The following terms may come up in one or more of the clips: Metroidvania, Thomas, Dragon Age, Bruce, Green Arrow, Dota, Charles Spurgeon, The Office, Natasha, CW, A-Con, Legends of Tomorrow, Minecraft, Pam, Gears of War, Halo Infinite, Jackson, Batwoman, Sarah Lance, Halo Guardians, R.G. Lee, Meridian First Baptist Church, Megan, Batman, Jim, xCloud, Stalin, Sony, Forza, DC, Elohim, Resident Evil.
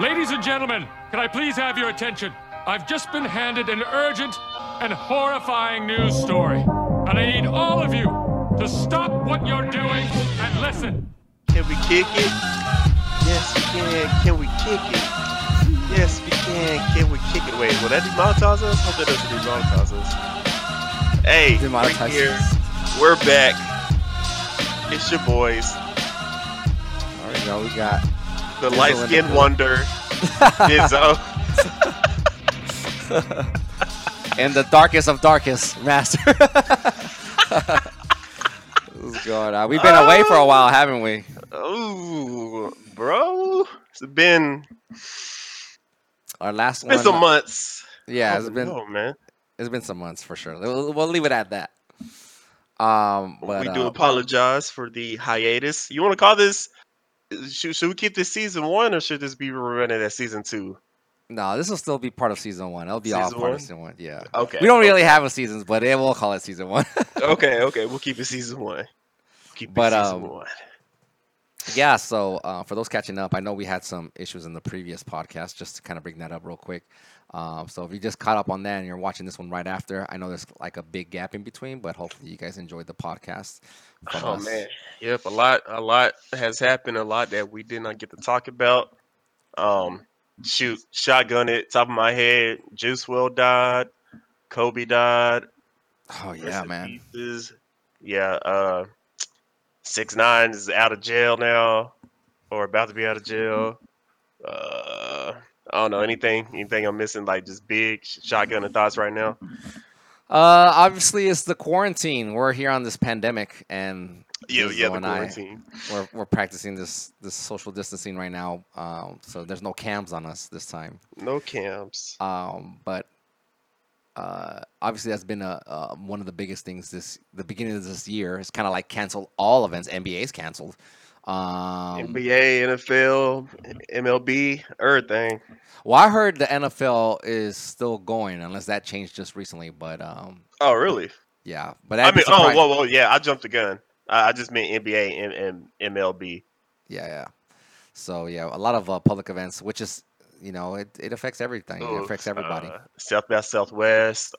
Ladies and gentlemen, can I please have your attention? I've just been handed an urgent and horrifying news story, and I need all of you to stop what you're doing and listen. Can we kick it? Yes, we can. Can we kick it? Yes, we can. Can we kick it? Wait, will that demonetize us? I hope that doesn't demonetize us. Hey, we're here. We're back. It's your boys. All right, y'all, we got the light-skinned wonder, Dizzo. And the darkest of darkest, Master. God, we've been away for a while, haven't we? Oh, bro, it's been our last one. It's been some months. Yeah, it's been some months for sure. We'll leave it at that. But, we do apologize for the hiatus. You want to call this? Should we keep this season one, or should this be running at season two? No, this will still be part of season one. It'll be all part of season one. Yeah. Okay. We don't really have a seasons, but we'll call it season one. Okay. We'll keep it season one. Keep it season one. Yeah. So for those catching up, I know we had some issues in the previous podcast. Just to kind of bring that up real quick. So if you just caught up on that and you're watching this one right after, I know there's like a big gap in between, but hopefully you guys enjoyed the podcast. Man. Yep. A lot has happened. A lot that we did not get to talk about. Shoot, shotgun it, top of my head. Juice WRLD died. Kobe died. Oh yeah, man. Pieces. Yeah, 6ix9ine is out of jail now, or about to be out of jail. I don't know anything I'm missing. Like just big shotgun and thoughts right now. Obviously it's the quarantine. We're here on this pandemic, and the quarantine. We're practicing this social distancing right now, so there's no cams on us this time. No cams. But obviously that's been one of the biggest things the beginning of this year. It's kind of like canceled all events. NBA's canceled. NBA, NFL, MLB, everything. Well, I heard the NFL is still going, unless that changed just recently. But oh, really? Yeah, but I mean, yeah, I jumped the gun. I just meant NBA and MLB. Yeah. So, yeah, a lot of public events, which is, it affects everything. It affects everybody. South by Southwest,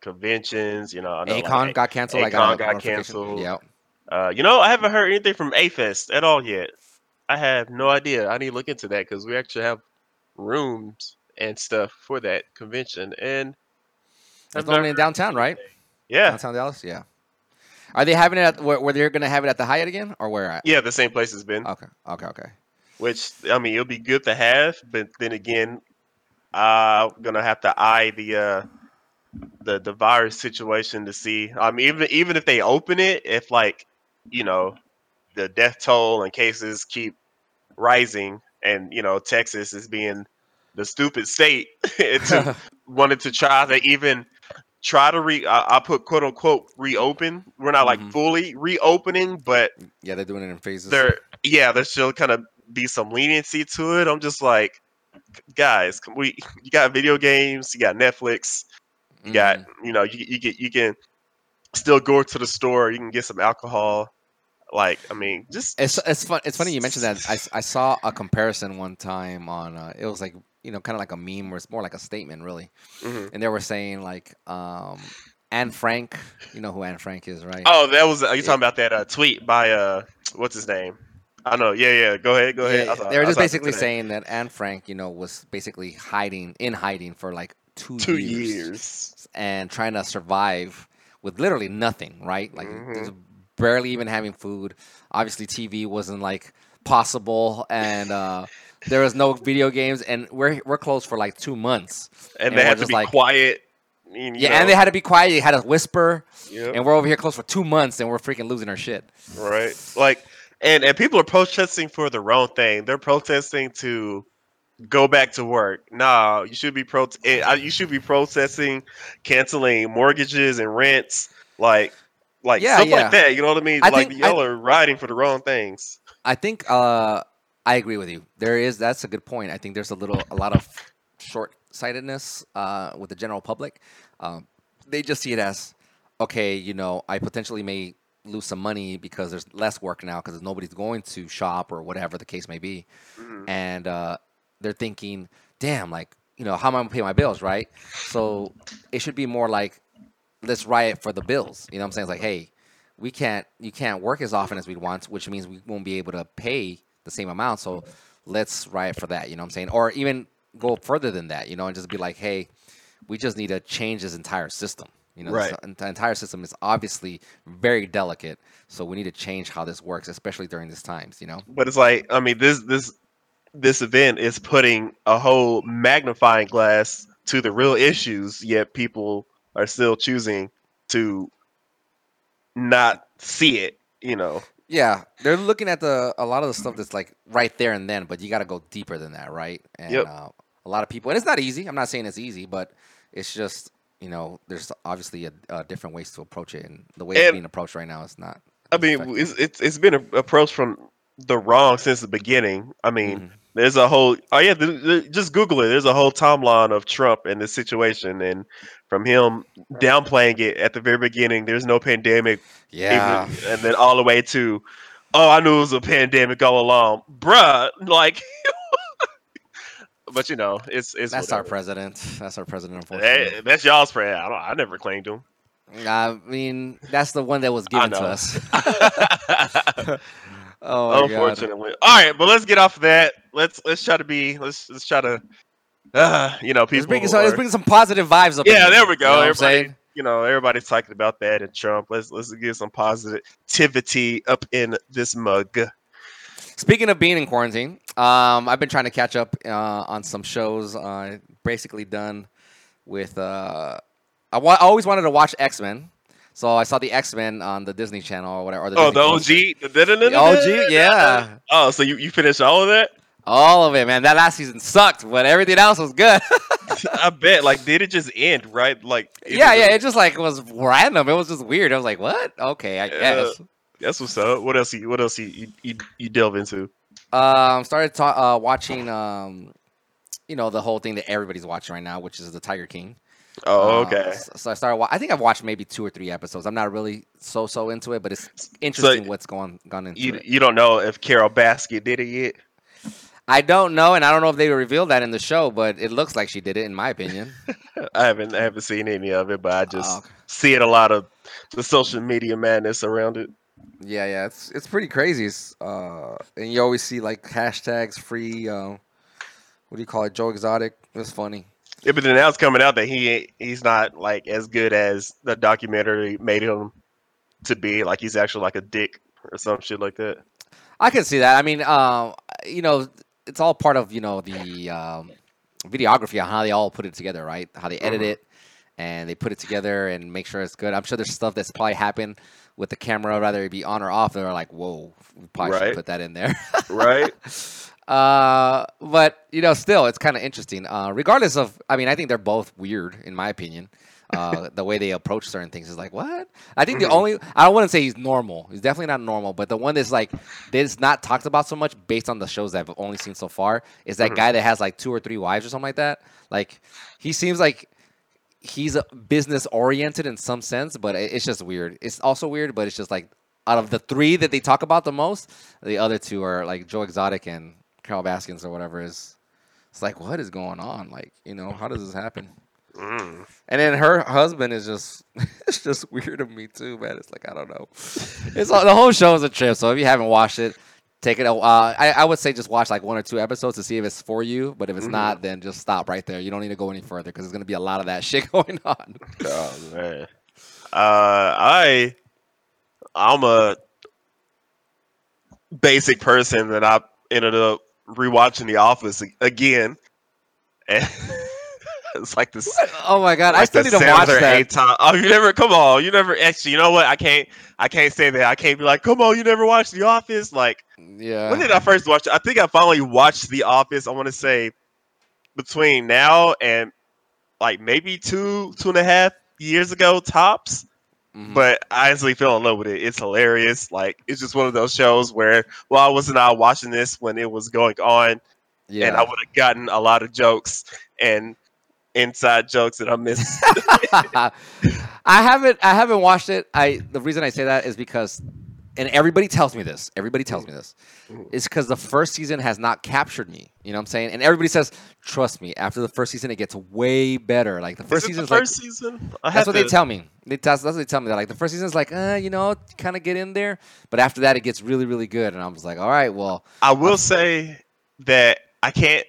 conventions, I know. A-Con got canceled. A-Con got canceled. Yep. I haven't heard anything from A-Fest at all yet. I have no idea. I need to look into that because we actually have rooms and stuff for that convention. And that's only in downtown, right? Yeah. Downtown Dallas, yeah. Are they having it where they're going to have it at the Hyatt again, or where? Yeah, the same place it's been. Okay. Which, I mean, it'll be good to have, but then again, I'm going to have to eye the virus situation to see. I mean, even if they open it, if the death toll and cases keep rising, and Texas is being the stupid state wanted to try to even. Try to I put quote unquote reopen. We're not fully reopening, but yeah, they're doing it in phases. There still kind of be some leniency to it. I'm just like, guys, you got video games, you got Netflix, you got you can still go to the store, you can get some alcohol. Like, I mean, just it's fun. It's funny you mentioned that. I saw a comparison one time on it was like. Kind of like a meme, where it's more like a statement, really. Mm-hmm. And they were saying, like, Anne Frank. You know who Anne Frank is, right? Oh, that was you're talking about that tweet by what's his name? I know. Yeah. Go ahead. Yeah, they were just basically saying that Anne Frank, was basically hiding for like two years, and trying to survive with literally nothing, right? Like just barely even having food. Obviously, TV wasn't like possible, and. There was no video games, and we're closed for like 2 months. And they had to be quiet. And they had to be quiet. They had to whisper. Yep. And we're over here closed for 2 months, and we're freaking losing our shit. Right. Like, and people are protesting for the wrong thing. They're protesting to go back to work. Nah, you should be protesting canceling mortgages and rents, like stuff like that. You know what I mean? Y'all are riding for the wrong things. I think. I agree with you. That's a good point. I think there's a lot of short-sightedness with the general public. They just see it as, okay, I potentially may lose some money because there's less work now because nobody's going to shop or whatever the case may be. Mm-hmm. And they're thinking, damn, like, you know, how am I going to pay my bills, right? So it should be more like, let's riot for the bills. You know what I'm saying? It's like, hey, we can't, you can't work as often as we want, which means we won't be able to pay the same amount. So let's riot for that. You know what I'm saying? Or even go further than that, you know, and just be like, hey, we just need to change this entire system. You know, right. The entire system is obviously very delicate. So we need to change how this works, especially during these times, you know? But it's like, I mean, this event is putting a whole magnifying glass to the real issues, yet people are still choosing to not see it, you know? Yeah. They're looking at a lot of the stuff that's like right there and then, but you got to go deeper than that, right? And yep. A lot of people, and it's not easy. I'm not saying it's easy, but it's just, you know, there's obviously a different ways to approach it, and the way it's being approached right now is not. I mean, it's been approached from the wrong since the beginning. I mean, mm-hmm. There's a whole, oh yeah, just Google it. There's a whole timeline of Trump and this situation, and from him downplaying it at the very beginning, there's no pandemic. Yeah. Even, and then all the way to, oh, I knew it was a pandemic all along. Bruh, like, but you know, it's that's whatever. Our president. That's our president, unfortunately. That's y'all's president. I never claimed him. I mean, that's the one that was given to us. Oh, unfortunately. God. All right, but let's get off of that. Let's try to you know, people. Let's bring some positive vibes up. Yeah, there we go. You know everybody, you know, everybody's talking about that and Trump. Let's get some positivity up in this mug. Speaking of being in quarantine, I've been trying to catch up on some shows. Basically done with I always wanted to watch X-Men. So I saw the X-Men on the Disney Channel or whatever. Or the Disney OG? The OG, yeah. Oh, so you finished all of that? All of it, man. That last season sucked, but everything else was good. I bet. Like, did it just end, right? Like, it just like was random. It was just weird. I was like, what? Okay, I guess. That's what's up. What else you delve into? Started watching, you know, the whole thing that everybody's watching right now, which is the Tiger King. Oh, okay. So I started. I think I've watched maybe 2 or 3 episodes. I'm not really so into it, but it's interesting what's gone into it. You don't know if Carole Baskin did it yet. I don't know, and I don't know if they revealed that in the show, but it looks like she did it, in my opinion. I haven't seen any of it, but I just see it a lot of the social media madness around it. Yeah, it's pretty crazy. And you always see like hashtags free. What do you call it? Joe Exotic. It's funny. Yeah, but then now it's coming out that he's not like as good as the documentary made him to be. Like he's actually like a dick or some shit like that. I can see that. I mean, you know, it's all part of, you know, the videography on how they all put it together, right? How they edit it and they put it together and make sure it's good. I'm sure there's stuff that's probably happened with the camera, rather it be on or off. They're like, whoa, we probably should put that in there, right? But you know, still, it's kind of interesting. Regardless of, I mean, I think they're both weird, in my opinion. The way they approach certain things is like, what? I think I wouldn't say he's normal. He's definitely not normal. But the one that's like, that's not talked about so much, based on the shows that I've only seen so far, is that guy that has like 2 or 3 wives or something like that. Like, he seems like he's business oriented in some sense, but it's just weird. It's also weird, but it's just like, out of the 3 that they talk about the most, the other 2 are like Joe Exotic and Carole Baskin or whatever. It's like, what is going on? Like, you know, how does this happen? Mm. And then her husband is just, it's just weird to me too, man. It's like, I don't know. The whole show is a trip. So if you haven't watched it, take it. I would say just watch like 1 or 2 episodes to see if it's for you. But if it's not, then just stop right there. You don't need to go any further because there's going to be a lot of that shit going on. Oh man, I'm a basic person that I ended up rewatching The Office again, and it's like this. Oh my god, like I still need to watch that. Oh, you never. Come on, you never. Actually, you know what? I can't say that. I can't be like, come on, you never watched The Office. Like, yeah. When did I first watch it? I think I finally watched The Office, I want to say, between now and like maybe 2.5 years ago tops. Mm-hmm. But I honestly fell in love with it. It's hilarious. Like, it's just one of those shows where, I wasn't out watching this when it was going on, and I would have gotten a lot of jokes and inside jokes that I missed. I haven't watched it. The reason I say that is because and everybody tells me this. It's because the first season has not captured me. You know what I'm saying? And everybody says, trust me, after the first season, it gets way better. Like the first season is like. That's what they tell me. That's what they tell me. That like the first season is like, you know, kind of get in there, but after that, it gets really, really good. And I was like, all right, well. I will say that I can't.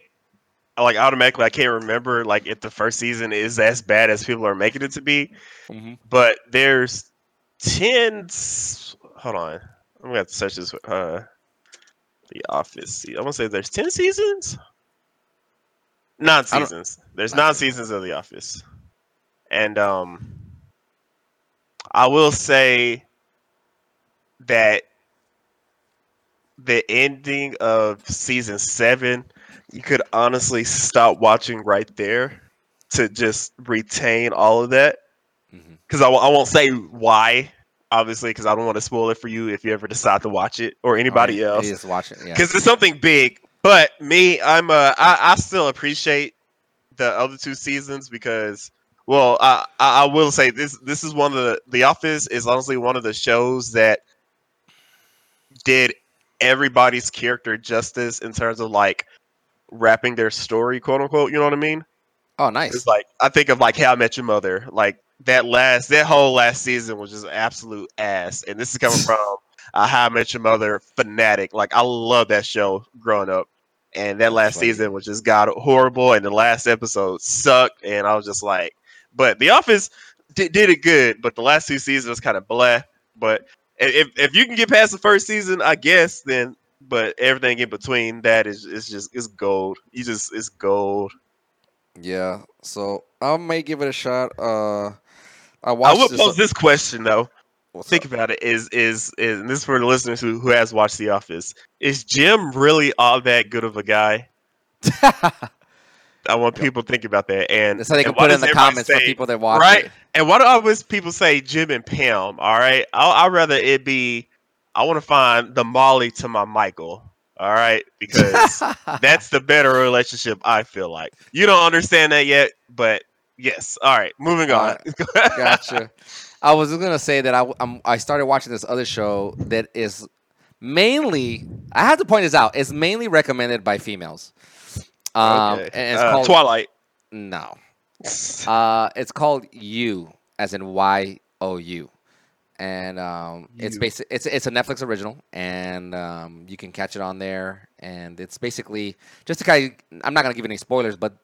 Like automatically, I can't remember like if the first season is as bad as people are making it to be. Mm-hmm. But there's 10. Hold on, I'm gonna have to search this. The Office. I'm gonna say there's 10 seasons. 9 seasons. There's 9 seasons of The Office, and I will say that the ending of season 7. You could honestly stop watching right there to just retain all of that. Because I won't say why, obviously, because I don't want to spoil it for you if you ever decide to watch it or anybody else. Just watch it, yeah. Because it's something big. But me, I still appreciate the other 2 seasons because, well, I will say this is one of The Office is honestly one of the shows that did everybody's character justice in terms of like wrapping their story, quote unquote, you know what I mean? Oh, nice. It's like I think of like How I Met Your Mother. Like that whole last season was just absolute ass. And this is coming from a How I Met Your Mother fanatic. Like I love that show growing up. And that last season was just god horrible and the last episode sucked. And I was just like, but The Office did it good, but the last 2 seasons was kind of blah. But if you can get past the first season, I guess then. But everything in between that is gold. It's gold. Yeah. So I may give it a shot. I will pose this question though. Think about it. Is and this is for the listeners who has watched The Office? Is Jim really all that good of a guy? I want people to think about that, and so they can put in the comments for people that watch it. And why do always people say Jim and Pam? All right, I'd rather it be. I want to find the Molly to my Michael, all right? Because that's the better relationship, I feel like. You don't understand that yet, but yes. All right, moving on. Gotcha. I was just going to say that I started watching this other show that is mainly, I have to point this out, it's mainly recommended by females. And it's called Twilight. No. It's called You, as in Y-O-U. And it's basic. It's a Netflix original, and you can catch it on there. And it's basically just a guy. I'm not gonna give any spoilers, but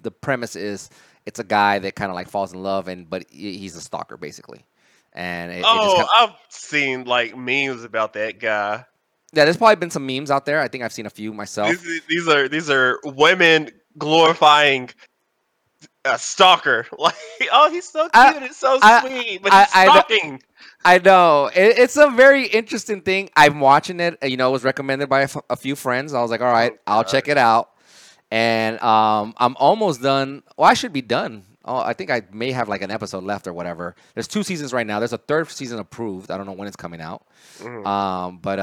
the premise is it's a guy that kind of like falls in love, but he's a stalker basically. And I've seen like memes about that guy. Yeah, there's probably been some memes out there. I think I've seen a few myself. These are women glorifying a stalker. Like, oh, he's so cute, it's so sweet, but he's stalking. I know. It's a very interesting thing. I'm watching it. You know, it was recommended by a few friends. I was like, all right, I'll check it out. And I'm almost done. Well, I should be done. Oh, I think I may have like an episode left or whatever. There's 2 seasons right now. There's a 3rd season approved. I don't know when it's coming out. But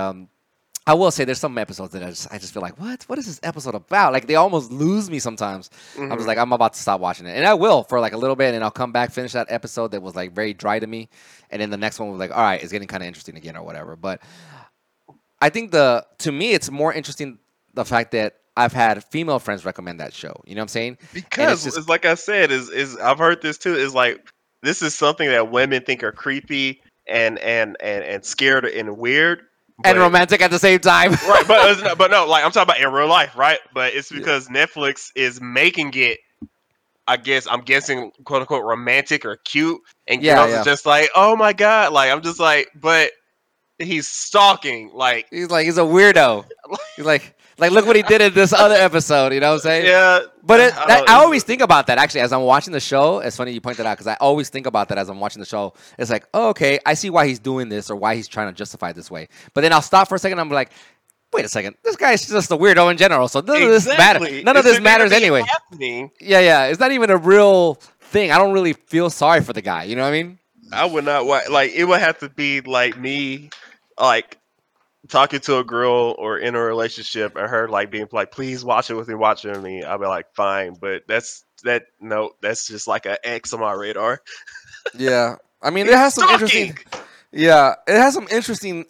I will say there's some episodes that I just feel like, what is this episode about? Like, they almost lose me sometimes. I was like, I'm about to stop watching it. And I will for like a little bit, and I'll come back, finish that episode that was like very dry to me. And then the next one was like, all right, it's getting kind of interesting again or whatever. But I think to me, it's more interesting the fact that I've had female friends recommend that show. You know what I'm saying? Because it's like I said, I've heard this too. Is like, this is something that women think are creepy and scared and weird. And romantic at the same time. Right, but no, like I'm talking about in real life, right? But it's because Netflix is making it, I'm guessing, quote unquote, romantic or cute. And girls are just like, oh my God. Like, I'm just like, but he's stalking. Like, he's a weirdo. He's like, look what he did in this other episode. You know what I'm saying? Yeah. But I always think about that, actually, as I'm watching the show. It's funny you point that out because I always think about that as I'm watching the show. It's like, oh, okay, I see why he's doing this or why he's trying to justify it this way. But then I'll stop for a second. And I'm like, wait a second. This guy's just a weirdo in general. So none of this matters anyway. Happening? Yeah. It's not even a real thing. I don't really feel sorry for the guy. You know what I mean? I would not watch. Like, it would have to be like me, like, talking to a girl or in a relationship and her like being like, please watch it with me, I'll be like, fine, but that's just like an X on my radar. Yeah. I mean, it has some interesting Yeah, it has some interesting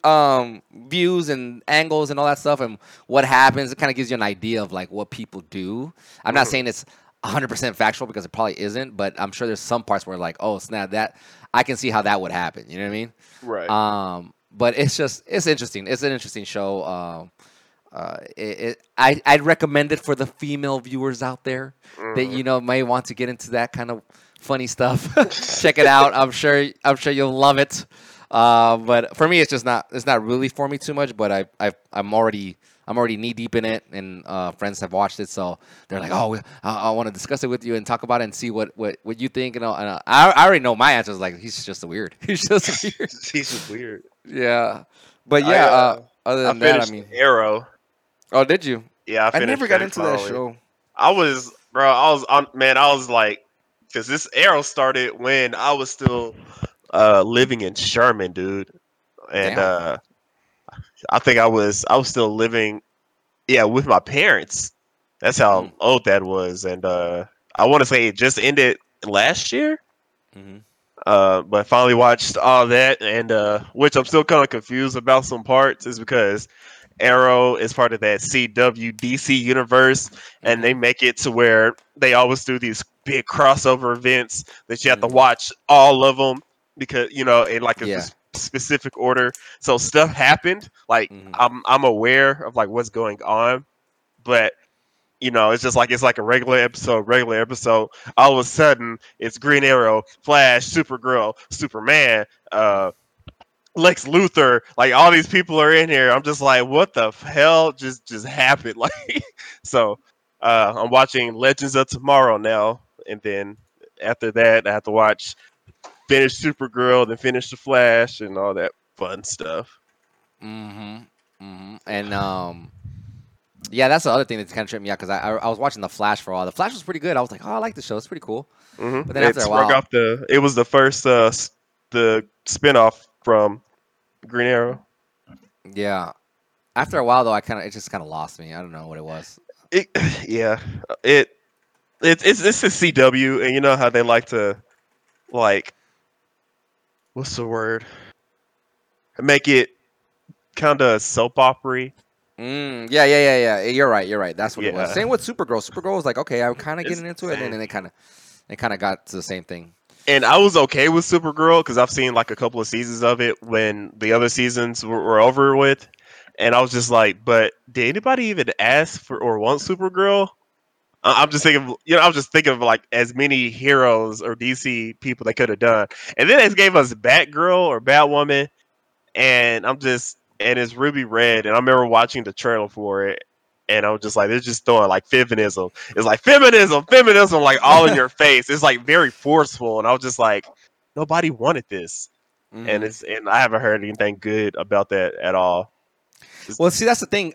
views and angles and all that stuff and what happens. It kind of gives you an idea of like what people do. I'm not saying it's 100% factual because it probably isn't, but I'm sure there's some parts where like, oh, snap, that I can see how that would happen. You know what I mean? Right. But it's just, it's interesting. It's an interesting show. I'd recommend it for the female viewers out there that, you know, may want to get into that kind of funny stuff. Check it out. I'm sure you'll love it. But for me, it's not really for me too much. But I'm already knee deep in it, and friends have watched it, so they're like, "Oh, I want to discuss it with you and talk about it and see what you think." And I already know my answer is like, "He's just weird. He's just weird. He's just weird." Yeah, but yeah. Other than that, I mean, Arrow. Oh, did you? Yeah, I never got into that show. I was like, because this Arrow started when I was still living in Sherman, dude, and I think I was still living, with my parents. That's how old that was, and I want to say it just ended last year. Mm-hmm. But finally watched all that, and which I'm still kind of confused about some parts, is because Arrow is part of that CW DC universe, and they make it to where they always do these big crossover events that you have to watch all of them. Because, you know, in like a specific order, so stuff happened. Like I'm aware of like what's going on, but you know, it's just like a regular episode. All of a sudden, it's Green Arrow, Flash, Supergirl, Superman, Lex Luthor. Like all these people are in here. I'm just like, what the hell just happened? Like, so I'm watching Legends of Tomorrow now, and then after that, I have to watch. Finish Supergirl, then finish The Flash, and all that fun stuff. And that's the other thing that's kind of tripped me out, because I was watching The Flash for a while. The Flash was pretty good. I was like, oh, I like the show. It's pretty cool. But then after a while, it was the first the spinoff from Green Arrow. Yeah. After a while though, it just lost me. I don't know what it was. It's the CW, and you know how they like to what's the word? Make it kind of soap opera-y. You're right. That's what it was. Same with Supergirl. Supergirl was like, okay, I'm kind of getting into it, and then they kind of got to the same thing. And I was okay with Supergirl because I've seen like a couple of seasons of it when the other seasons were over with, and I was just like, but did anybody even ask for or want Supergirl? I was just thinking of like as many heroes or DC people they could have done, and then they gave us Batgirl or Batwoman, and it's Ruby Red, and I remember watching the trailer for it, and I was just like, they're just throwing like feminism. It's like feminism, like all in your face. It's like very forceful, and I was just like, nobody wanted this, and I haven't heard anything good about that at all. Well, see, that's the thing.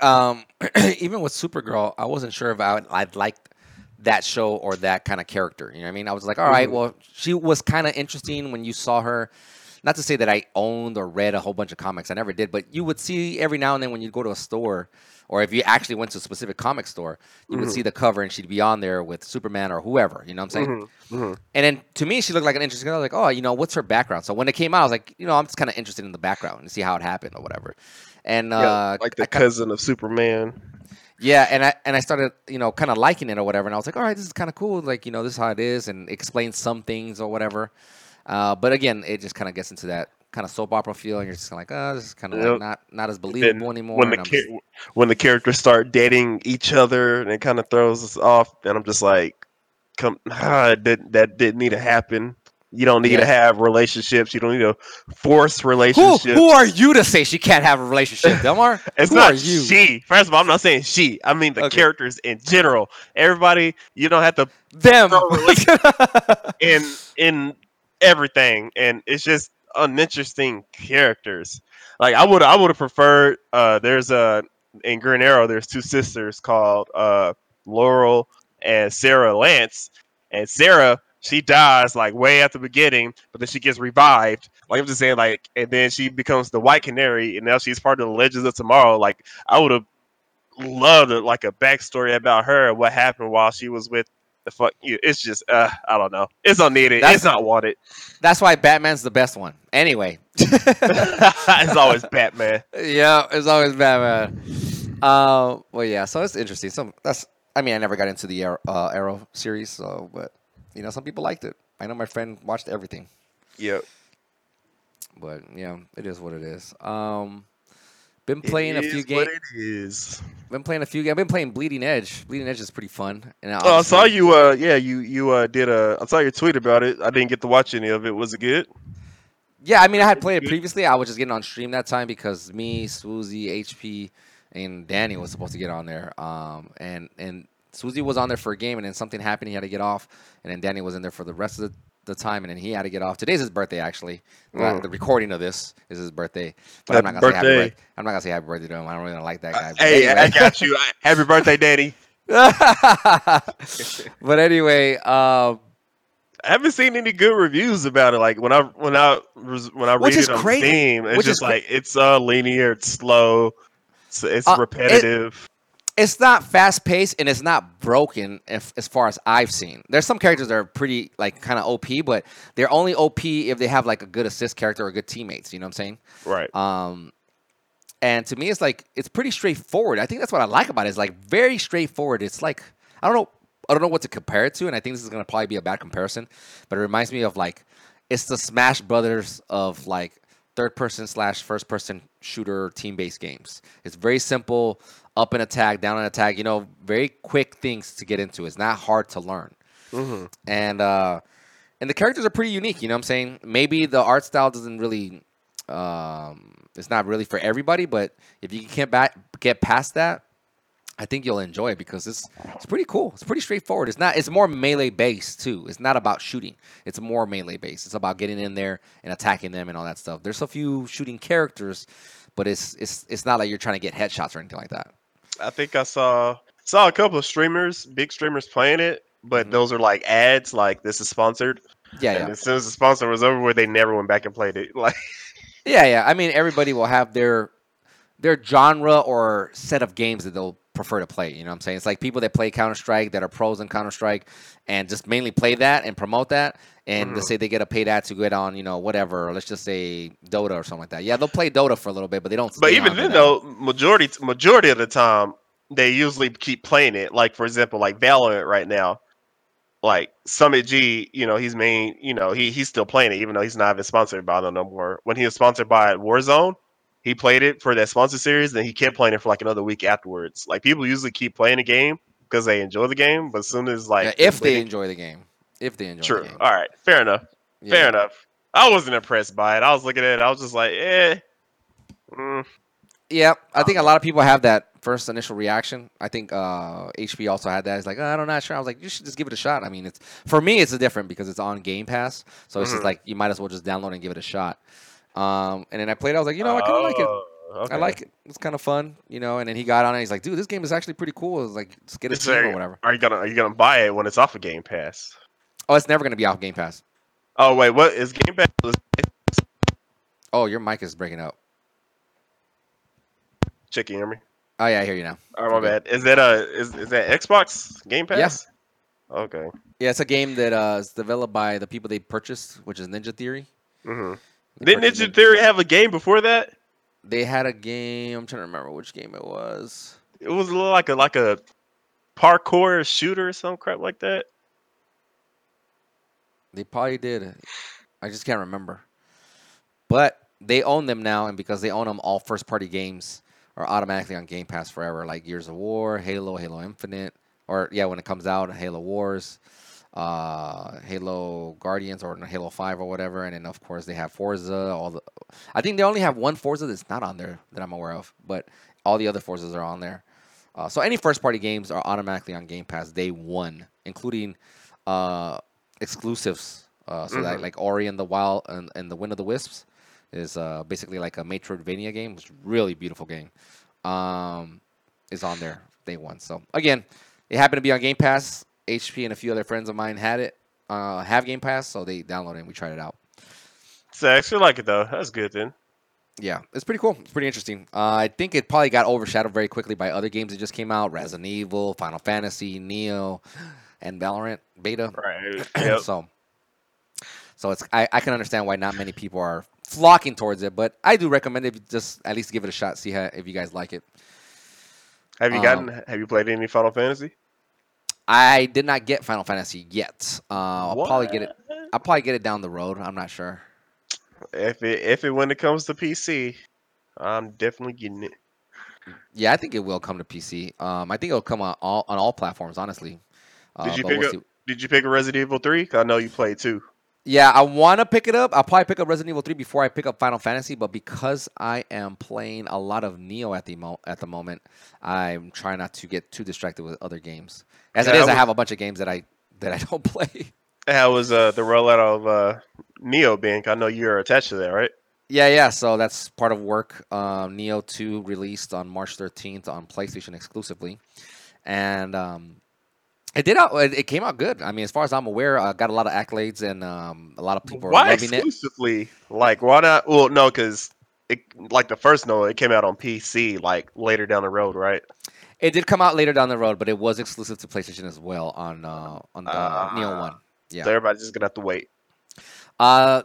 Even with Supergirl, I wasn't sure if I'd like that show or that kind of character. You know what I mean? I was like, all right, well, she was kind of interesting when you saw her. Not to say that I owned or read a whole bunch of comics. I never did. But you would see every now and then when you go to a store, or if you actually went to a specific comic store, you would see the cover, and she'd be on there with Superman or whoever. You know what I'm saying? And then to me, she looked like an interesting girl. I was like, oh, you know, what's her background? So when it came out, I was like, you know, I'm just kind of interested in the background and see how it happened or whatever. And like the cousin of Superman. Yeah, and I started, you know, kind of liking it or whatever, and I was like, all right, this is kind of cool. Like, you know, this is how it is, and explains some things or whatever. But again, it just kind of gets into that kind of soap opera feel, and you're just like, oh, this is kind of like not as believable anymore. When the characters start dating each other, and it kind of throws us off, and I'm just like, that didn't need to happen. You don't need to have relationships. You don't need to force relationships. Who are you to say she can't have a relationship, Delmar? She. First of all, I'm not saying she. I mean the characters in general. Everybody, you don't have to them in everything, and it's just uninteresting characters. Like I would have preferred. There's in Green Arrow, there's two sisters called Laurel and Sarah Lance, and Sarah. She dies like way at the beginning, but then she gets revived. Like I'm just saying, like, and then she becomes the White Canary, and now she's part of the Legends of Tomorrow. Like I would have loved like a backstory about her and what happened while she was with the fuck you. It's just, I don't know. It's unneeded. It's not wanted. That's why Batman's the best one. Anyway. It's always Batman. Yeah, it's always Batman. Well, yeah, so it's interesting. I never got into the Arrow series, so, but, you know, some people liked it. I know my friend watched everything. Yep. But, yeah, it is what it is. Been playing a few games. I've been playing Bleeding Edge. Bleeding Edge is pretty fun. And I saw you. I saw your tweet about it. I didn't get to watch any of it. Was it good? Yeah, I mean, I had played it previously. I was just getting on stream that time because me, Swoozy, HP, and Danny was supposed to get on there. And Swoozy was on there for a game, and then something happened. He had to get off, and then Danny was in there for the rest of the time, and then he had to get off. Today's his birthday, actually. The recording of this is his birthday. But I'm not gonna say happy birthday to him. I don't really like that guy. Hey, anyway. I got you. Happy birthday, Danny. But anyway, I haven't seen any good reviews about it. Like when I read it on Steam, it's just like it's linear, it's slow, it's repetitive. It's not fast-paced, and it's not broken as far as I've seen. There's some characters that are pretty, like, kind of OP, but they're only OP if they have, like, a good assist character or good teammates. You know what I'm saying? Right. And to me, it's, like, it's pretty straightforward. I think that's what I like about it. It's, like, very straightforward. It's, like, I don't know what to compare it to, and I think this is going to probably be a bad comparison, but it reminds me of, like, it's the Smash Brothers of, like, third-person / first-person shooter team-based games. It's very simple. Up an attack, down an attack, you know, very quick things to get into. It's not hard to learn. Mm-hmm. And the characters are pretty unique, you know what I'm saying? Maybe the art style doesn't really, it's not really for everybody, but if you can't get past that, I think you'll enjoy it because it's pretty cool. It's pretty straightforward. It's more melee-based, too. It's not about shooting. It's more melee-based. It's about getting in there and attacking them and all that stuff. There's a few shooting characters, but it's not like you're trying to get headshots or anything like that. I think I saw a couple of streamers, big streamers playing it, but those are like ads, like this is sponsored. Yeah, and as soon as the sponsor was over with, they never went back and played it. Like, yeah. I mean, everybody will have their genre or set of games that they'll prefer to play. You know what I'm saying? It's like people that play Counter Strike that are pros in Counter Strike and just mainly play that and promote that. And let's say they get a paid ad to get on, you know, whatever. Or let's just say Dota or something like that. Yeah, they'll play Dota for a little bit, but they don't. But even then, though, majority of the time, they usually keep playing it. Like for example, like Valorant right now, like Summit G, you know, he's main, you know, he's still playing it even though he's not even sponsored by them no more. When he was sponsored by Warzone, he played it for that sponsor series, then he kept playing it for like another week afterwards. Like people usually keep playing a game because they enjoy the game, but as soon as like if they enjoy the game. True. All right. Fair enough. Yeah. Fair enough. I wasn't impressed by it. I was looking at it. I was just like, eh. Mm. Yeah, I think a lot of people have that first initial reaction. I think HP also had that. He's like, oh, I'm not sure. I was like, you should just give it a shot. I mean, it's for me, it's different because it's on Game Pass, so it's just like you might as well just download and give it a shot. And then I played. I was like, you know, I kind of like it. Okay. I like it. It's kind of fun, you know. And then he got on it. He's like, dude, this game is actually pretty cool. It's like, just get a team or whatever. Are you gonna buy it when it's off of Game Pass? Oh, it's never gonna be off Game Pass. Oh wait, what is Game Pass? Oh, your mic is breaking up. Check, you hear me? Oh yeah, I hear you now. Oh my bad. Is that is that Xbox Game Pass? Yes. Yeah. Okay. Yeah, it's a game that is developed by the people they purchased, which is Ninja Theory. Mm-hmm. Didn't Ninja Theory have a game before that? They had a game. I'm trying to remember which game it was. It was like a parkour shooter or some crap like that. They probably did. I just can't remember. But they own them now, and because they own them, all first-party games are automatically on Game Pass forever, like Gears of War, Halo, Halo Infinite, or, yeah, when it comes out, Halo Wars, Halo Guardians, or Halo 5 or whatever, and then, of course, they have Forza. I think they only have one Forza that's not on there that I'm aware of, but all the other Forzas are on there. So any first-party games are automatically on Game Pass day one, including exclusives, that like Ori and the Wild and the Wind of the Wisps is basically like a Metroidvania game, which is a really beautiful game, is on there day one. So again, it happened to be on Game Pass. HP and a few other friends of mine had it, have Game Pass, so they downloaded it and we tried it out. So I actually like it though. That's good then. Yeah, it's pretty cool. It's pretty interesting. I think it probably got overshadowed very quickly by other games that just came out: Resident Evil, Final Fantasy, Neo. and Valorant beta. Right. Yep. So it's I can understand why not many people are flocking towards it, but I do recommend it. Just at least give it a shot, see how if you guys like it. Have you played any Final Fantasy? I did not get Final Fantasy yet. I'll probably get it down the road. I'm not sure. When it comes to PC, I'm definitely getting it. Yeah, I think it will come to PC. I think it'll come on all platforms. Honestly, did you pick a Resident Evil 3? I know you played 2. Yeah, I want to pick it up. I'll probably pick up Resident Evil 3 before I pick up Final Fantasy. But because I am playing a lot of Neo at the moment, I'm trying not to get too distracted with other games. I have a bunch of games that I don't play. How was the rollout of Neo being? I know you're attached to that, right? Yeah. So that's part of work. Neo 2 released on March 13th on PlayStation exclusively, and It came out good. I mean, as far as I'm aware, I got a lot of accolades, and a lot of people are loving it. Why exclusively? Like, why not? Well, no, because it came out on PC like later down the road, right? It did come out later down the road, but it was exclusive to PlayStation as well on the Neo 1. Yeah, so everybody's just gonna have to wait. I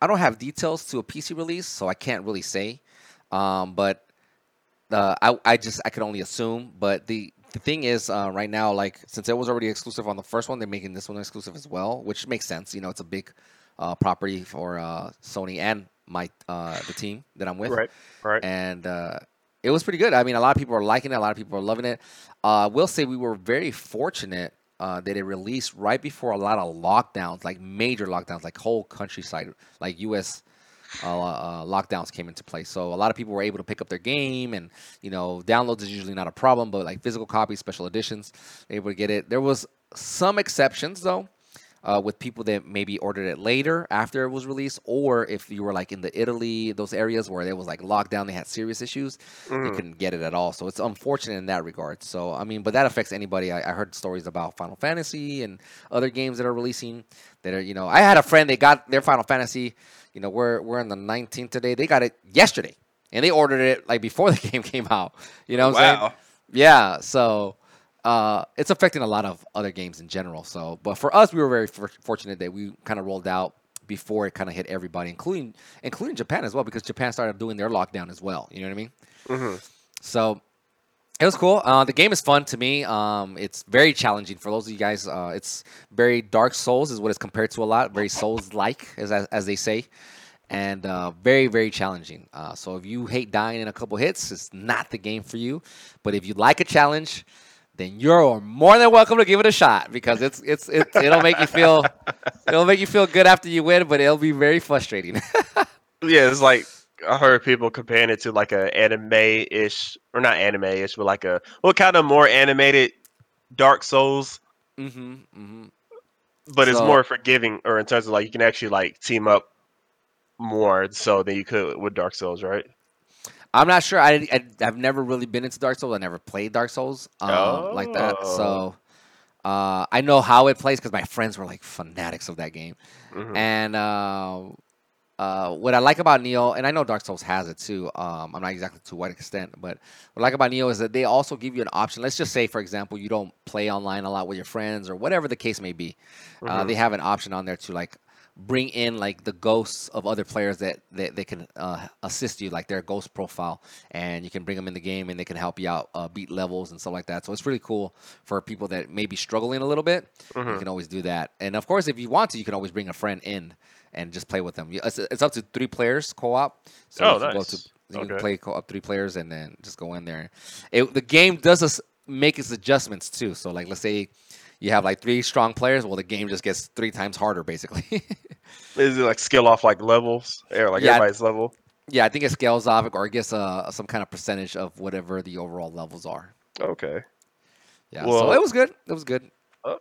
don't have details to a PC release, so I can't really say. But I could only assume, but the thing is, right now, like, since it was already exclusive on the first one, they're making this one exclusive as well, which makes sense. You know, it's a big property for Sony and the team that I'm with. Right. And it was pretty good. I mean, a lot of people are liking it. A lot of people are loving it. I will say we were very fortunate that it released right before a lot of lockdowns, like major lockdowns, like whole countryside, like U.S. Lockdowns came into play, so a lot of people were able to pick up their game, and you know, downloads is usually not a problem, but like physical copies, special editions, they able to get it. There was some exceptions though, with people that maybe ordered it later after it was released, or if you were like in the Italy, those areas where there was like lockdown, they had serious issues, they couldn't get it at all. So it's unfortunate in that regard. So I mean, but that affects anybody. I heard stories about Final Fantasy and other games that are releasing that are, you know, I had a friend, they got their Final Fantasy. You know, we're on the 19th today. They got it yesterday, and they ordered it like before the game came out. You know what I'm saying? Yeah. So it's affecting a lot of other games in general. So, but for us, we were very fortunate that we kind of rolled out before it kind of hit everybody, including Japan as well, because Japan started doing their lockdown as well. You know what I mean? Mm-hmm. So it was cool. The game is fun to me. It's very challenging for those of you guys. It's very Dark Souls is what it's compared to a lot. Very Souls-like, as they say, and very, very challenging. So if you hate dying in a couple hits, it's not the game for you. But if you like a challenge, then you're more than welcome to give it a shot, because it'll make you feel good after you win, but it'll be very frustrating. Yeah, it's like, I heard people comparing it to like a anime-ish, or not anime-ish, but like kind of more animated Dark Souls. Mm-hmm, mm-hmm. But so, it's more forgiving, or in terms of like you can actually like team up more so than you could with Dark Souls, right? I'm not sure. I've never really been into Dark Souls. I never played Dark Souls like that. So I know how it plays because my friends were like fanatics of that game. Mm-hmm. And what I like about Neo, and I know Dark Souls has it too, I'm not exactly to what extent, but what I like about Neo is that they also give you an option. Let's just say, for example, you don't play online a lot with your friends or whatever the case may be. Mm-hmm. They have an option on there to like bring in like the ghosts of other players that they can assist you, like their ghost profile, and you can bring them in the game and they can help you out beat levels and stuff like that. So it's really cool for people that may be struggling a little bit. Mm-hmm. You can always do that. And of course, if you want to, you can always bring a friend in and just play with them. It's up to 3 players co-op. So you can play co-op 3 players and then just go in there. The game does make its adjustments too. So like, let's say you have like 3 strong players. Well, the game just gets 3 times harder basically. Is it like scale off like levels or like everybody's level? Yeah, I think it scales off or it gets some kind of percentage of whatever the overall levels are. Okay. Yeah. Well, so it was good. It was good.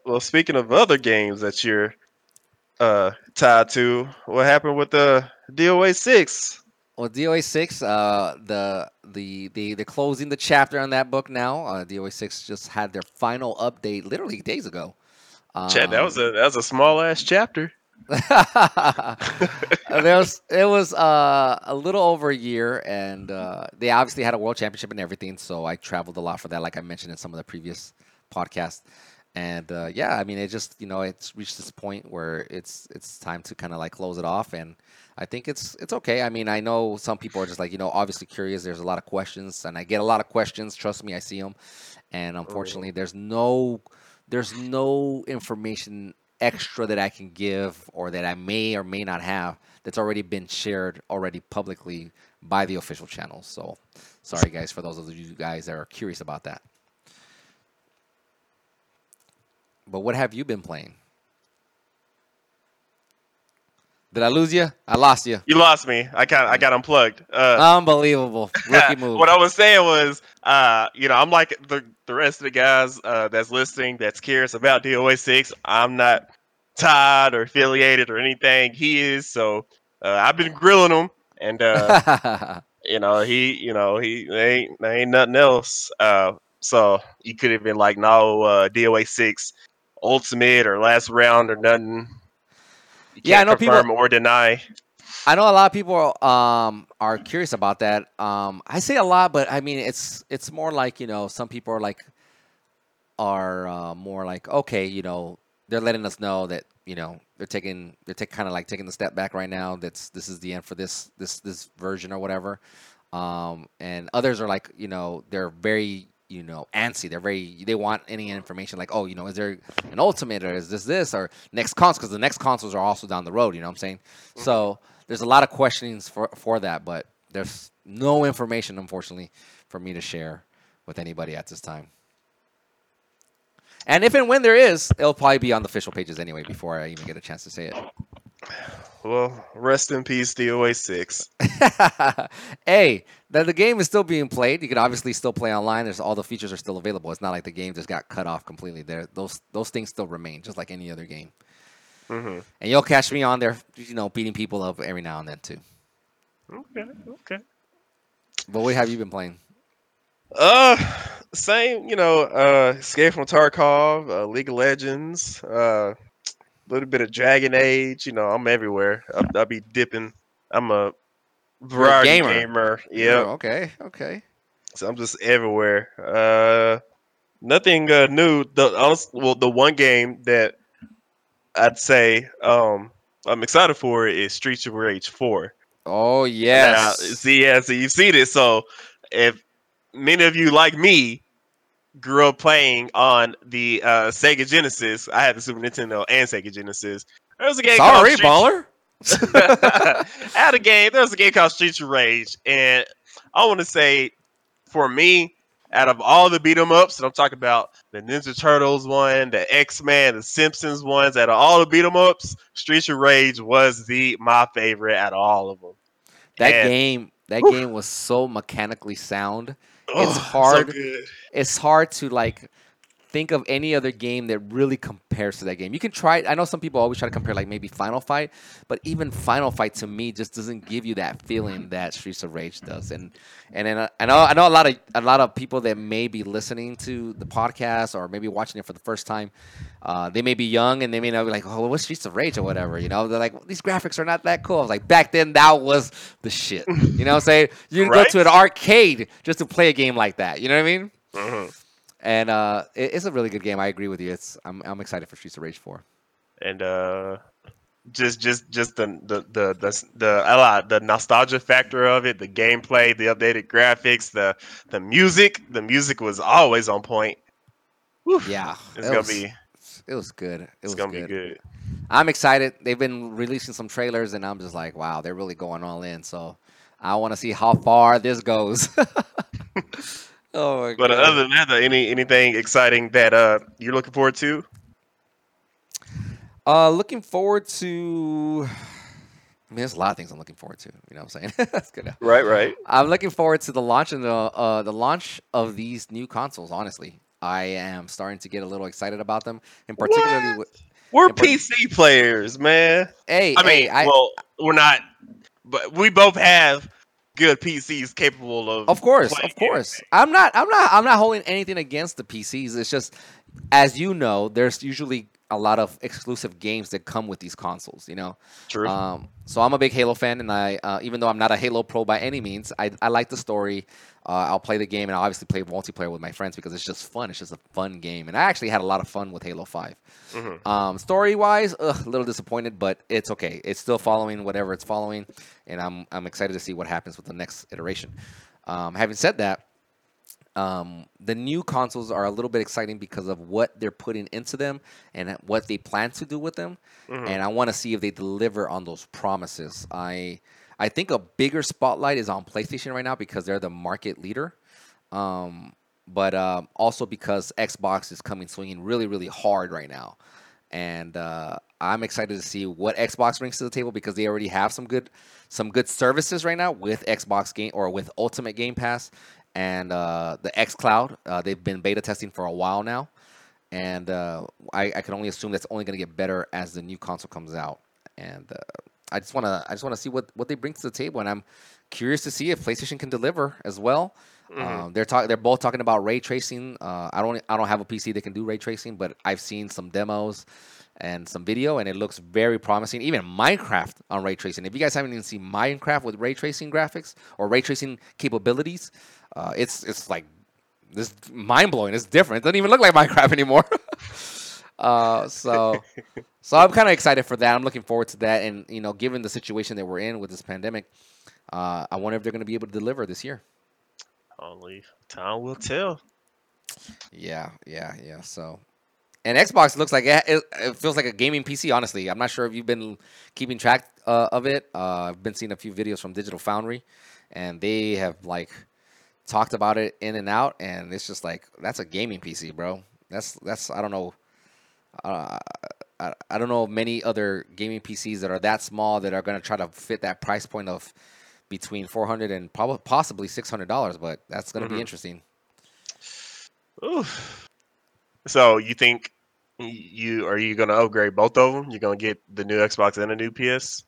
Well, speaking of other games that you're tied to, what happened with the DOA 6? Well, DOA 6, they're closing the chapter on that book now. DOA 6 just had their final update literally days ago. Chad, that was a small ass chapter. It was a little over a year, and they obviously had a world championship and everything. So I traveled a lot for that, like I mentioned in some of the previous podcast. And yeah, I mean, it just, you know, it's reached this point where it's time to kind of like close it off. And I think it's okay. I mean, I know some people are just like, you know, obviously curious. There's a lot of questions, and I get a lot of questions. Trust me, I see them. And unfortunately, there's no information extra that I can give, or that I may or may not have, that's already been shared already publicly by the official channel. So sorry, guys, for those of you guys that are curious about that. But what have you been playing? Did I lose you? I lost you. You lost me. I got unplugged. Unbelievable. Rookie move. What I was saying was, you know, I'm like the rest of the guys that's listening, that's curious about DOA6. I'm not tied or affiliated or anything. He is. So I've been grilling him, and he ain't nothing else. So he could have been like, no, DOA6 ultimate or last round or nothing. Yeah, I know people confirm or deny. I know a lot of people are curious about that. I say a lot, but I mean it's more like, you know, some people are like more like, okay, you know, they're letting us know that, you know, they're kind of like taking the step back right now. This is the end for this version or whatever. And others are like, you know, they're very, you know, antsy. They want any information like, oh, you know, is there an ultimate, or is this or next console? Because the next consoles are also down the road, you know what I'm saying? Mm-hmm. So there's a lot of questionings for that, but there's no information, unfortunately, for me to share with anybody at this time. And if and when there is, it'll probably be on the official pages anyway before I even get a chance to say it. Well, rest in peace, DOA6. Hey, the game is still being played. You can obviously still play online. There's all the features are still available. It's not like the game just got cut off completely. There, those things still remain, just like any other game. Mm-hmm. And you'll catch me on there, you know, beating people up every now and then too. Okay. But what have you been playing? Same. You know, Escape from Tarkov, League of Legends, little bit of Dragon Age, you know, I'm everywhere. I'll be dipping. I'm a variety gamer. Yeah. Oh, okay. So I'm just everywhere. Nothing new. The one game that I'd say I'm excited for is Streets of Rage 4. Oh yes. So you've seen it. So if many of you like me grew up playing on the Sega Genesis. I had the Super Nintendo and Sega Genesis. There was a game called Baller. There was a game called Streets of Rage, and I want to say, for me, out of all the beat 'em ups, and I'm talking about the Ninja Turtles one, the X-Men, the Simpsons ones, out of all the beat 'em ups, Streets of Rage was my favorite out of all of them. That game was so mechanically sound. It's hard. So it's hard to like think of any other game that really compares to that game. You can try. I know some people always try to compare, like maybe Final Fight, but even Final Fight to me just doesn't give you that feeling that Streets of Rage does. And I know a lot of people that may be listening to the podcast or maybe watching it for the first time. They may be young and they may not be like, oh, what's Streets of Rage or whatever. You know, they're like, these graphics are not that cool. I was like, back then that was the shit. You know what I'm saying? You can go to an arcade just to play a game like that. You know what I mean? Mm-hmm. And it's a really good game. I agree with you. I'm excited for Streets of Rage 4. And just the nostalgia factor of it, the gameplay, the updated graphics, the music. The music was always on point. Whew. Yeah, it was gonna be good. I'm excited. They've been releasing some trailers, and I'm just like, wow, they're really going all in. So I want to see how far this goes. Oh my God. But other than that, anything exciting that you're looking forward to? Looking forward to. I mean, there's a lot of things I'm looking forward to. You know what I'm saying? That's good. Right. I'm looking forward to the launch of these new consoles. Honestly, I am starting to get a little excited about them, and particularly we're PC players, man. We're not, but we both have good PCs capable of. Of course. I'm not holding anything against the PCs. It's just, as you know, there's usually a lot of exclusive games that come with these consoles, you know? True. So I'm a big Halo fan, and I even though I'm not a Halo pro by any means, I like the story. I'll play the game, and I'll obviously play multiplayer with my friends because it's just fun. It's just a fun game. And I actually had a lot of fun with Halo 5. Mm-hmm. Story-wise, a little disappointed, but it's okay. It's still following whatever it's following, and I'm excited to see what happens with the next iteration. Having said that, the new consoles are a little bit exciting because of what they're putting into them and what they plan to do with them. Mm-hmm. And I want to see if they deliver on those promises. I think a bigger spotlight is on PlayStation right now because they're the market leader. But also because Xbox is coming swinging really, really hard right now. And I'm excited to see what Xbox brings to the table because they already have some good services right now with Xbox Game or with Ultimate Game Pass. And the xCloud, they've been beta testing for a while now. And I can only assume that's only going to get better as the new console comes out. And I just want to see what they bring to the table. And I'm curious to see if PlayStation can deliver as well. Mm-hmm. They're both talking about ray tracing. I don't have a PC that can do ray tracing, but I've seen some demos and some video, and it looks very promising. Even Minecraft on ray tracing. If you guys haven't even seen Minecraft with ray tracing graphics or ray tracing capabilities, it's like this mind blowing. It's different. It doesn't even look like Minecraft anymore. So I'm kind of excited for that. I'm looking forward to that. And you know, given the situation that we're in with this pandemic, I wonder if they're going to be able to deliver this year. Only time will tell. Yeah. So. And Xbox looks like it feels like a gaming PC, honestly. I'm not sure if you've been keeping track of it. I've been seeing a few videos from Digital Foundry, and they have like talked about it in and out, and it's just like that's a gaming PC, bro. That's I don't know. I don't know many other gaming PCs that are that small that are going to try to fit that price point of between $400 and possibly $600, but that's going to be interesting. Ooh. So you think you going to upgrade both of them? You're going to get the new Xbox and the new PS?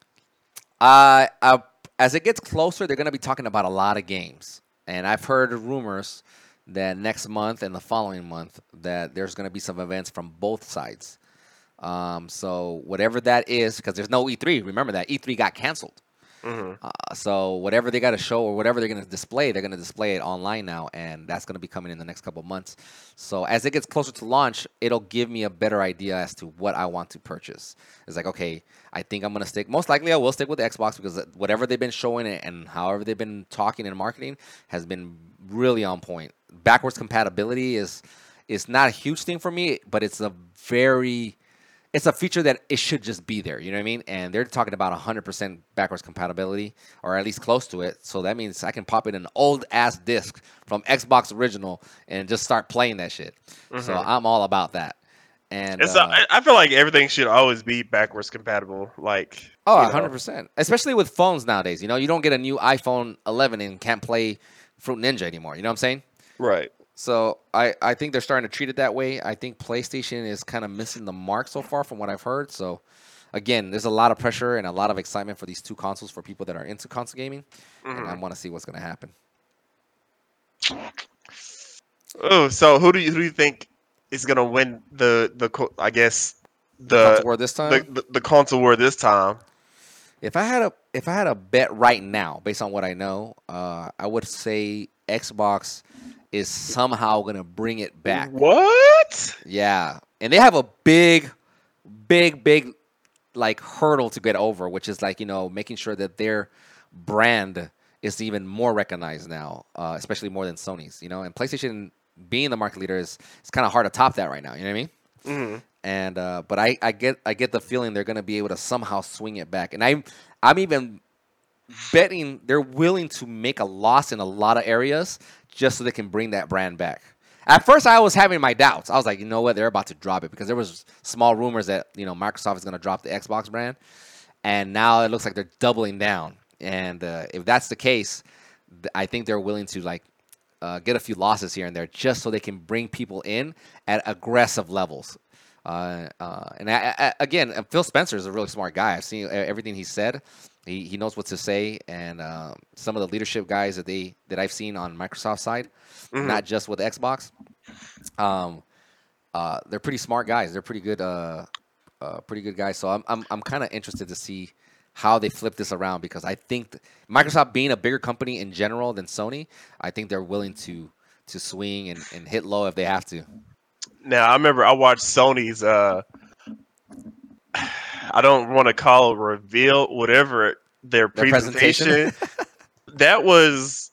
As it gets closer, they're going to be talking about a lot of games. And I've heard rumors that next month and the following month that there's going to be some events from both sides. So whatever that is, because there's no E3. Remember that. E3 got canceled. Mm-hmm. So whatever they got to show or whatever they're going to display it online now, and that's going to be coming in the next couple months. So as it gets closer to launch, it'll give me a better idea as to what I want to purchase. It's like, okay, I think I'm going to stick. Most likely I will stick with the Xbox because whatever they've been showing and however they've been talking and marketing has been really on point. Backwards compatibility is not a huge thing for me, but it's a very... It's a feature that it should just be there, you know what I mean? And they're talking about 100% backwards compatibility, or at least close to it. So that means I can pop in an old-ass disc from Xbox Original and just start playing that shit. Mm-hmm. So I'm all about that. And I feel like everything should always be backwards compatible. Like 100%. Especially with phones nowadays. You know, you don't get a new iPhone 11 and can't play Fruit Ninja anymore. You know what I'm saying? Right. So I think they're starting to treat it that way. I think PlayStation is kind of missing the mark so far from what I've heard. So, again, there's a lot of pressure and a lot of excitement for these two consoles for people that are into console gaming. Mm-hmm. And I want to see what's going to happen. Oh, so who do you think is going to win the console war this time? The console war this time. If I had a bet right now, based on what I know, I would say Xbox is somehow going to bring it back. What? Yeah. And they have a big like hurdle to get over, which is like, you know, making sure that their brand is even more recognized now, especially more than Sony's, you know, and PlayStation being the market leader it's kind of hard to top that right now. You know what I mean? Mm-hmm. And, but I get the feeling they're going to be able to somehow swing it back. And I'm even betting they're willing to make a loss in a lot of areas just so they can bring that brand back. At first, I was having my doubts. I was like, you know what? They're about to drop it because there was small rumors that, you know, Microsoft is going to drop the Xbox brand. And now it looks like they're doubling down. And if that's the case, I think they're willing to, like, get a few losses here and there just so they can bring people in at aggressive levels. Again, Phil Spencer is a really smart guy. I've seen everything he said. He knows what to say, and some of the leadership guys that I've seen on Microsoft's side, not just with Xbox, They're pretty smart guys. They're pretty good guys. So I'm kind of interested to see how they flip this around, because I think Microsoft being a bigger company in general than Sony, I think they're willing to swing and hit low if they have to. Now, I remember I watched Sony's, I don't want to call it reveal, whatever, their presentation. That was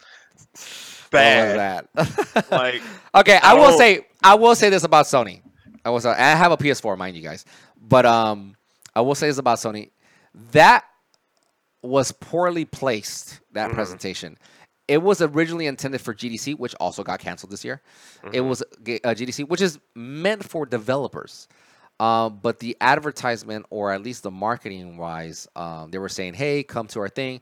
bad. What was that? Like, okay, I will say this about Sony. I have a PS4, mind you guys. But I will say this about Sony. That was poorly placed, that presentation. It was originally intended for GDC, which also got canceled this year. It was GDC, which is meant for developers. But the advertisement, or at least the marketing-wise, they were saying, hey, come to our thing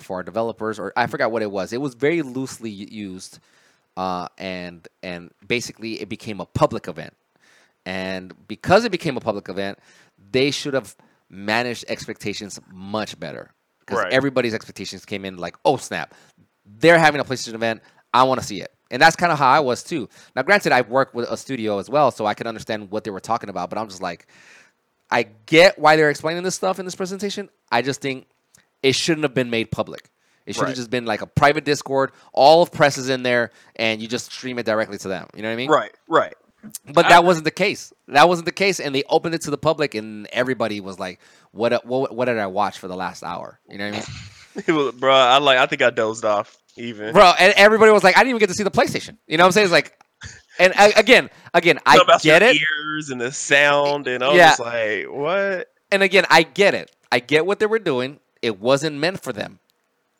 for our developers. Or I forgot what it was. It was very loosely used, and basically it became a public event. And because it became a public event, they should have managed expectations much better, because everybody's expectations came in like, oh, snap. They're having a PlayStation event. I want to see it. And that's kind of how I was, too. Now, granted, I worked with a studio as well, so I could understand what they were talking about. But I'm just like, I get why they're explaining this stuff in this presentation. I just think it shouldn't have been made public. It should have just been like a private Discord. All of press is in there, and you just stream it directly to them. You know what I mean? Right, right. But that wasn't the case. That wasn't the case, and they opened it to the public, and everybody was like, what did I watch for the last hour? You know what I mean? Bro, I think I dozed off even. Bro, and everybody was like, I didn't even get to see the PlayStation. You know what I'm saying? It's like, and again, I get it. Ears and the sound, and I was like, what? And again, I get it. I get what they were doing. It wasn't meant for them.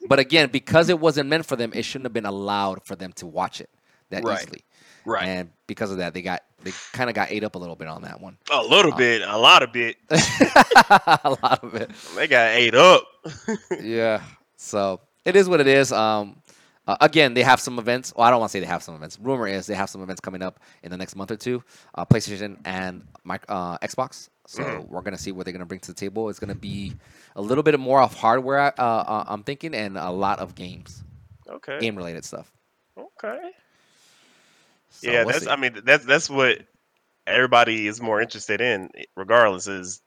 But again, because it wasn't meant for them, it shouldn't have been allowed for them to watch it that easily. Right. And because of that, they kind of got ate up a little bit on that one. A little bit. A lot of bit. A lot of it. They got ate up. Yeah. So it is what it is. Again, they have some events. Well, I don't want to say they have some events. Rumor is they have some events coming up in the next month or two. PlayStation and Xbox. So we're going to see what they're going to bring to the table. It's going to be a little bit more of hardware, I'm thinking, and a lot of games. Okay. Game-related stuff. Okay. So yeah, we'll see. I mean, that's what everybody is more interested in, regardless, is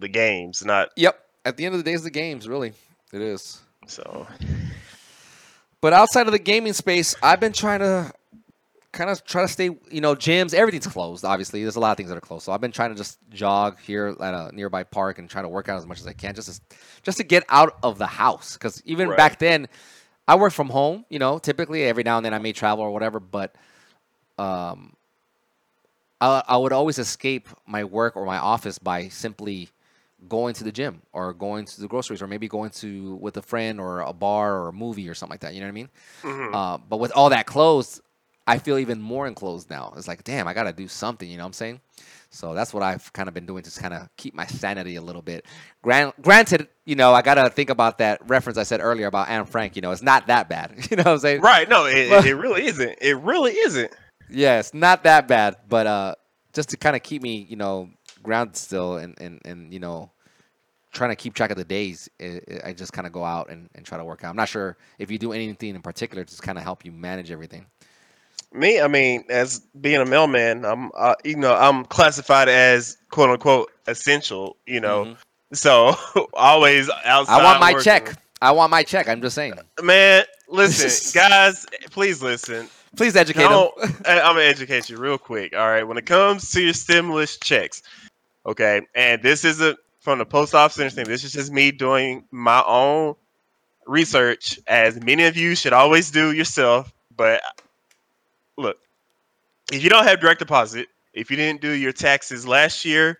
the games, not. Yep. At the end of the day, it's the games, really. It is. So. But outside of the gaming space, I've been trying to stay. You know, gyms, everything's closed. Obviously, there's a lot of things that are closed. So I've been trying to just jog here at a nearby park and trying to work out as much as I can, just to get out of the house. Because even back then, I worked from home. You know, typically every now and then I may travel or whatever, but. I would always escape my work or my office by simply going to the gym or going to the groceries or maybe going to with a friend or a bar or a movie or something like that. You know what I mean? Mm-hmm. But with all that closed, I feel even more enclosed now. It's like, damn, I got to do something. You know what I'm saying? So that's what I've kind of been doing, just kind of keep my sanity a little bit. Granted, you know, I got to think about that reference I said earlier about Anne Frank. You know, it's not that bad. You know what I'm saying? Right. No, it really isn't. It really isn't. Yeah, it's not that bad, but just to kind of keep me, you know, grounded still and you know, trying to keep track of the days, I just kind of go out and try to work out. I'm not sure if you do anything in particular to just kind of help you manage everything. Me, I mean, as being a mailman, I'm classified as quote unquote essential, you know, so always outside. I want my check. I'm just saying. Man, listen, guys, please listen. Please educate them. I'm going to educate you real quick. All right. When it comes to your stimulus checks, okay, and this isn't from the post office or anything. This is just me doing my own research, as many of you should always do yourself. But look, if you don't have direct deposit, if you didn't do your taxes last year,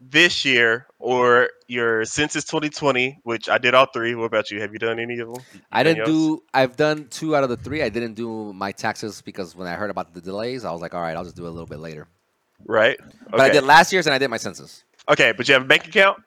this year, or your census 2020, which I did all three. What about you? Have you done any of them? I've done 2 out of the 3. I didn't do my taxes because when I heard about the delays, I was like, all right, I'll just do it a little bit later. Right. Okay. But I did last year's and I did my census. Okay. But you have a bank account?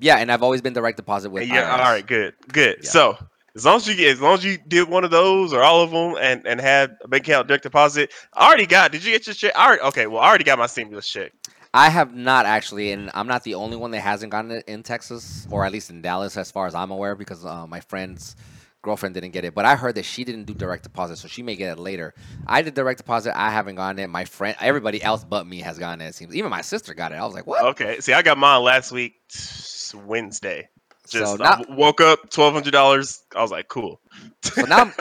Yeah. And I've always been direct deposit with. Yeah. IRS. All right. Good. Yeah. So as long as you did one of those or all of them and had a bank account direct deposit, did you get your check? All right. Okay. Well, I already got my stimulus check. I have not actually, and I'm not the only one that hasn't gotten it in Texas, or at least in Dallas, as far as I'm aware, because my friend's girlfriend didn't get it, but I heard that she didn't do direct deposit, so she may get it later. I did direct deposit. I haven't gotten it. My friend, everybody else but me has gotten it, it seems. Even my sister got it. I was like, what? Okay. See, I got mine last week, Wednesday. Just so now, I woke up, $1,200. I was like, cool. So now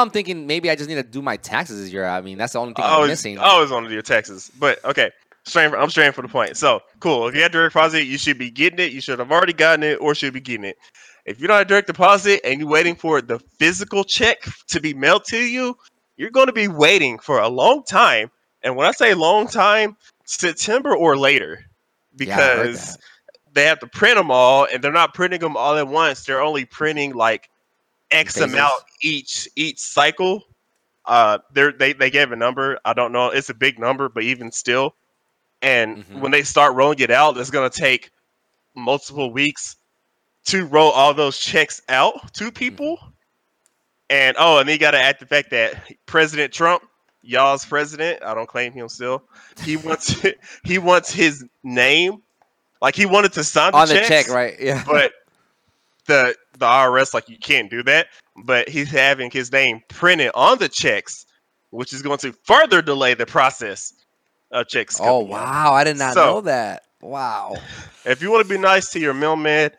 I'm thinking maybe I just need to do my taxes this year. I mean, that's the only thing I'm missing. I always want to do your taxes, but okay. I'm straying for the point. So, cool. If you have direct deposit, you should be getting it. You should have already gotten it or should be getting it. If you don't have direct deposit and you're waiting for the physical check to be mailed to you, you're going to be waiting for a long time. And when I say long time, September or later, because they have to print them all, and they're not printing them all at once. They're only printing like X amount each cycle. They gave a number. I don't know. It's a big number, but even still. And when they start rolling it out, it's going to take multiple weeks to roll all those checks out to people. And, and you got to add the fact that President Trump, y'all's president, I don't claim him still, he wants his name. Like, he wanted to sign the check, right? Yeah. But the IRS, like, you can't do that. But he's having his name printed on the checks, which is going to further delay the process. Checks. Oh wow! I did not know that. Wow. If you want to be nice to your mailman,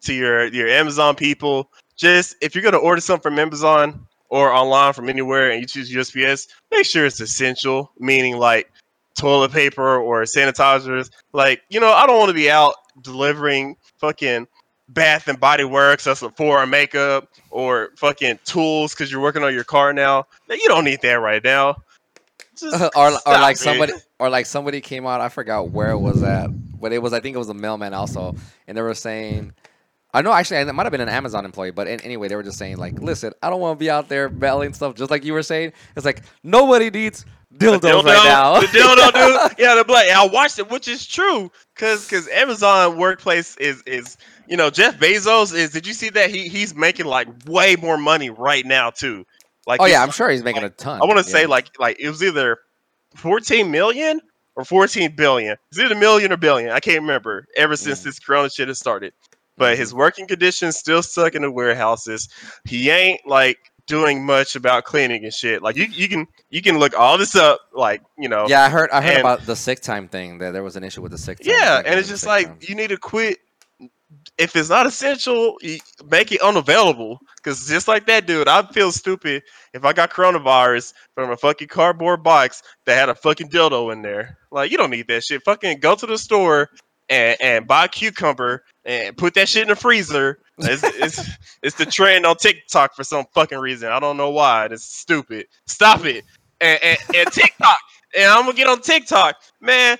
to your Amazon people, just if you're gonna order something from Amazon or online from anywhere, and you choose USPS, make sure it's essential, meaning like toilet paper or sanitizers. Like, you know, I don't want to be out delivering fucking Bath and Body Works, that's a foreign makeup, or fucking tools because you're working on your car now. You don't need that right now. Somebody came out. I forgot where it was at, but it was, I think it was a mailman also, and they were saying, I know, actually it might have been an Amazon employee, but anyway, they were just saying like, listen, I don't want to be out there battling stuff, just like you were saying. It's like nobody needs dildos right now. The dildo, dude. Yeah, they're like, I watched it, which is true, because Amazon workplace is you know, Jeff Bezos is. Did you see that he's making like way more money right now too? Like, oh yeah, I'm sure he's making a ton. I want to say like it was either 14 million or 14 billion. It's either a million or billion. I can't remember. Ever since this Corona shit has started, but his working conditions still stuck in the warehouses. He ain't like doing much about cleaning and shit. Like you can look all this up. Like, you know. Yeah, I heard about the sick time thing. That there was an issue with the sick time. Yeah, and it's just like time. You need to quit. If it's not essential, make it unavailable. Because just like that dude, I'd feel stupid if I got coronavirus from a fucking cardboard box that had a fucking dildo in there. Like, you don't need that shit. Fucking go to the store and buy a cucumber and put that shit in the freezer. It's the trend on TikTok for some fucking reason. I don't know why. It's stupid. Stop it. And TikTok. And I'm going to get on TikTok. Man.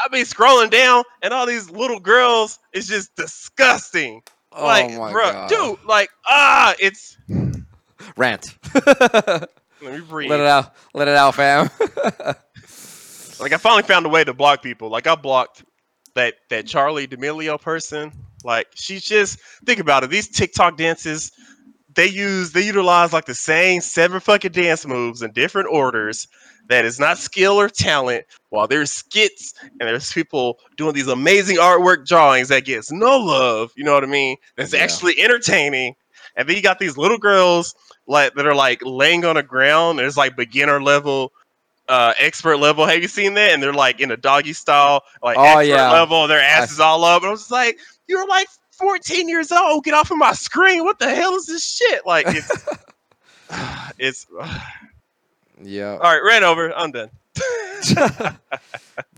I be scrolling down, and all these little girls, it's just disgusting. Oh, like, my God. Dude, like, it's... Rant. Let me breathe. Let it out, fam. Like, I finally found a way to block people. Like, I blocked that Charlie D'Amelio person. Like, she's just... Think about it. These TikTok dances, they utilize, like, the same seven fucking dance moves in different orders. That is not skill or talent. While there's skits and there's people doing these amazing artwork drawings that gets no love, you know what I mean? That's actually entertaining. And then you got these little girls like that are like laying on the ground. There's like beginner level, expert level. Have you seen that? And they're like in a doggy style, like expert level. Their ass is all up. And I was just like, you're like 14 years old. Get off of my screen. What the hell is this shit? Like it's, yeah. All right, ran over. I'm done.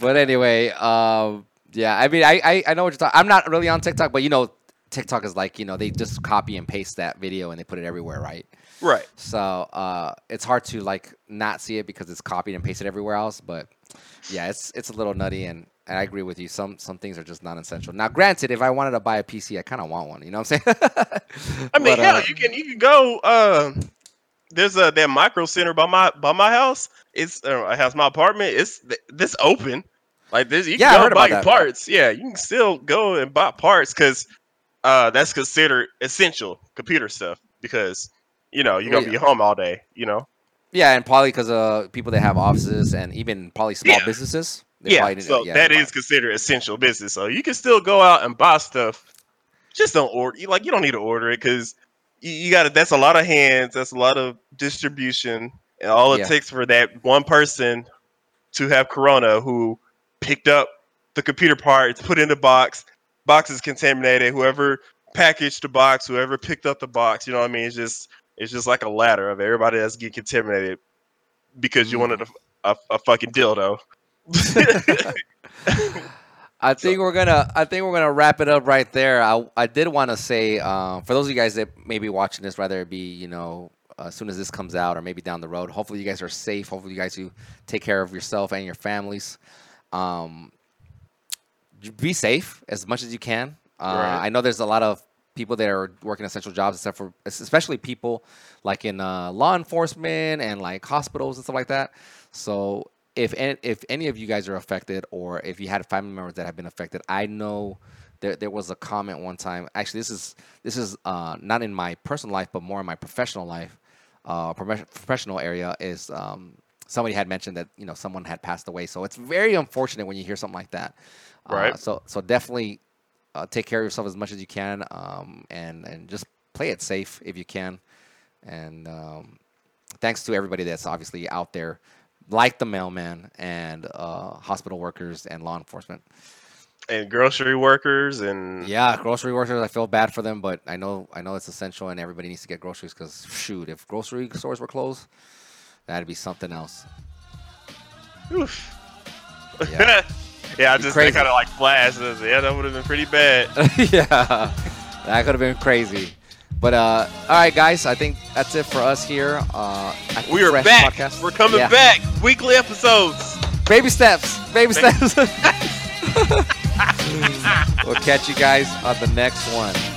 But anyway, yeah. I mean, I know what you're talking. I'm not really on TikTok, but you know, TikTok is like, you know, they just copy and paste that video and they put it everywhere, right? Right. So it's hard to like not see it because it's copied and pasted everywhere else. But yeah, it's a little nutty, and I agree with you. Some things are just non-essential. Now, granted, if I wanted to buy a PC, I kind of want one. You know what I'm saying? I mean, hell, you can go. There's that Micro Center by my house. It's has my apartment. It's this open, like this. You can go buy your parts. Yeah, you can still go and buy parts because that's considered essential computer stuff. Because you know you're gonna be home all day. You know. Yeah, and probably because people that have offices and even probably small businesses. That is considered essential business. So you can still go out and buy stuff. Just don't order. Like you don't need to order it because. you got to. That's a lot of hands. That's a lot of distribution. And all it takes for that one person to have Corona, who picked up the computer parts, put in the box. Box is contaminated. Whoever packaged the box, whoever picked up the box, you know what I mean? It's just like a ladder of everybody that's getting contaminated because you wanted a fucking dildo. I think we're gonna wrap it up right there. I did want to say, for those of you guys that may be watching this, whether it be as soon as this comes out or maybe down the road, hopefully you guys are safe. Hopefully you guys do take care of yourself and your families. Be safe as much as you can. Right. I know there's a lot of people that are working essential jobs, except for especially people like in law enforcement and like hospitals and stuff like that. So if any of you guys are affected, or if you had family members that have been affected, I know there was a comment one time. Actually, this is not in my personal life, but more in my professional life, professional area is. Somebody had mentioned that someone had passed away, so it's very unfortunate when you hear something like that. Right. So definitely take care of yourself as much as you can, and just play it safe if you can. And thanks to everybody that's obviously out there, like the mailman and hospital workers and law enforcement, and grocery workers grocery workers. I feel bad for them, but I know it's essential, and everybody needs to get groceries because shoot, if grocery stores were closed. That'd be something else. Oof. Yeah, yeah. I just kind of like flashed. Yeah, that would have been pretty bad. Yeah, that could have been crazy. But all right, guys, I think that's it for us here. We are back. Podcast. We're coming back. Weekly episodes. Baby steps. We'll catch you guys on the next one.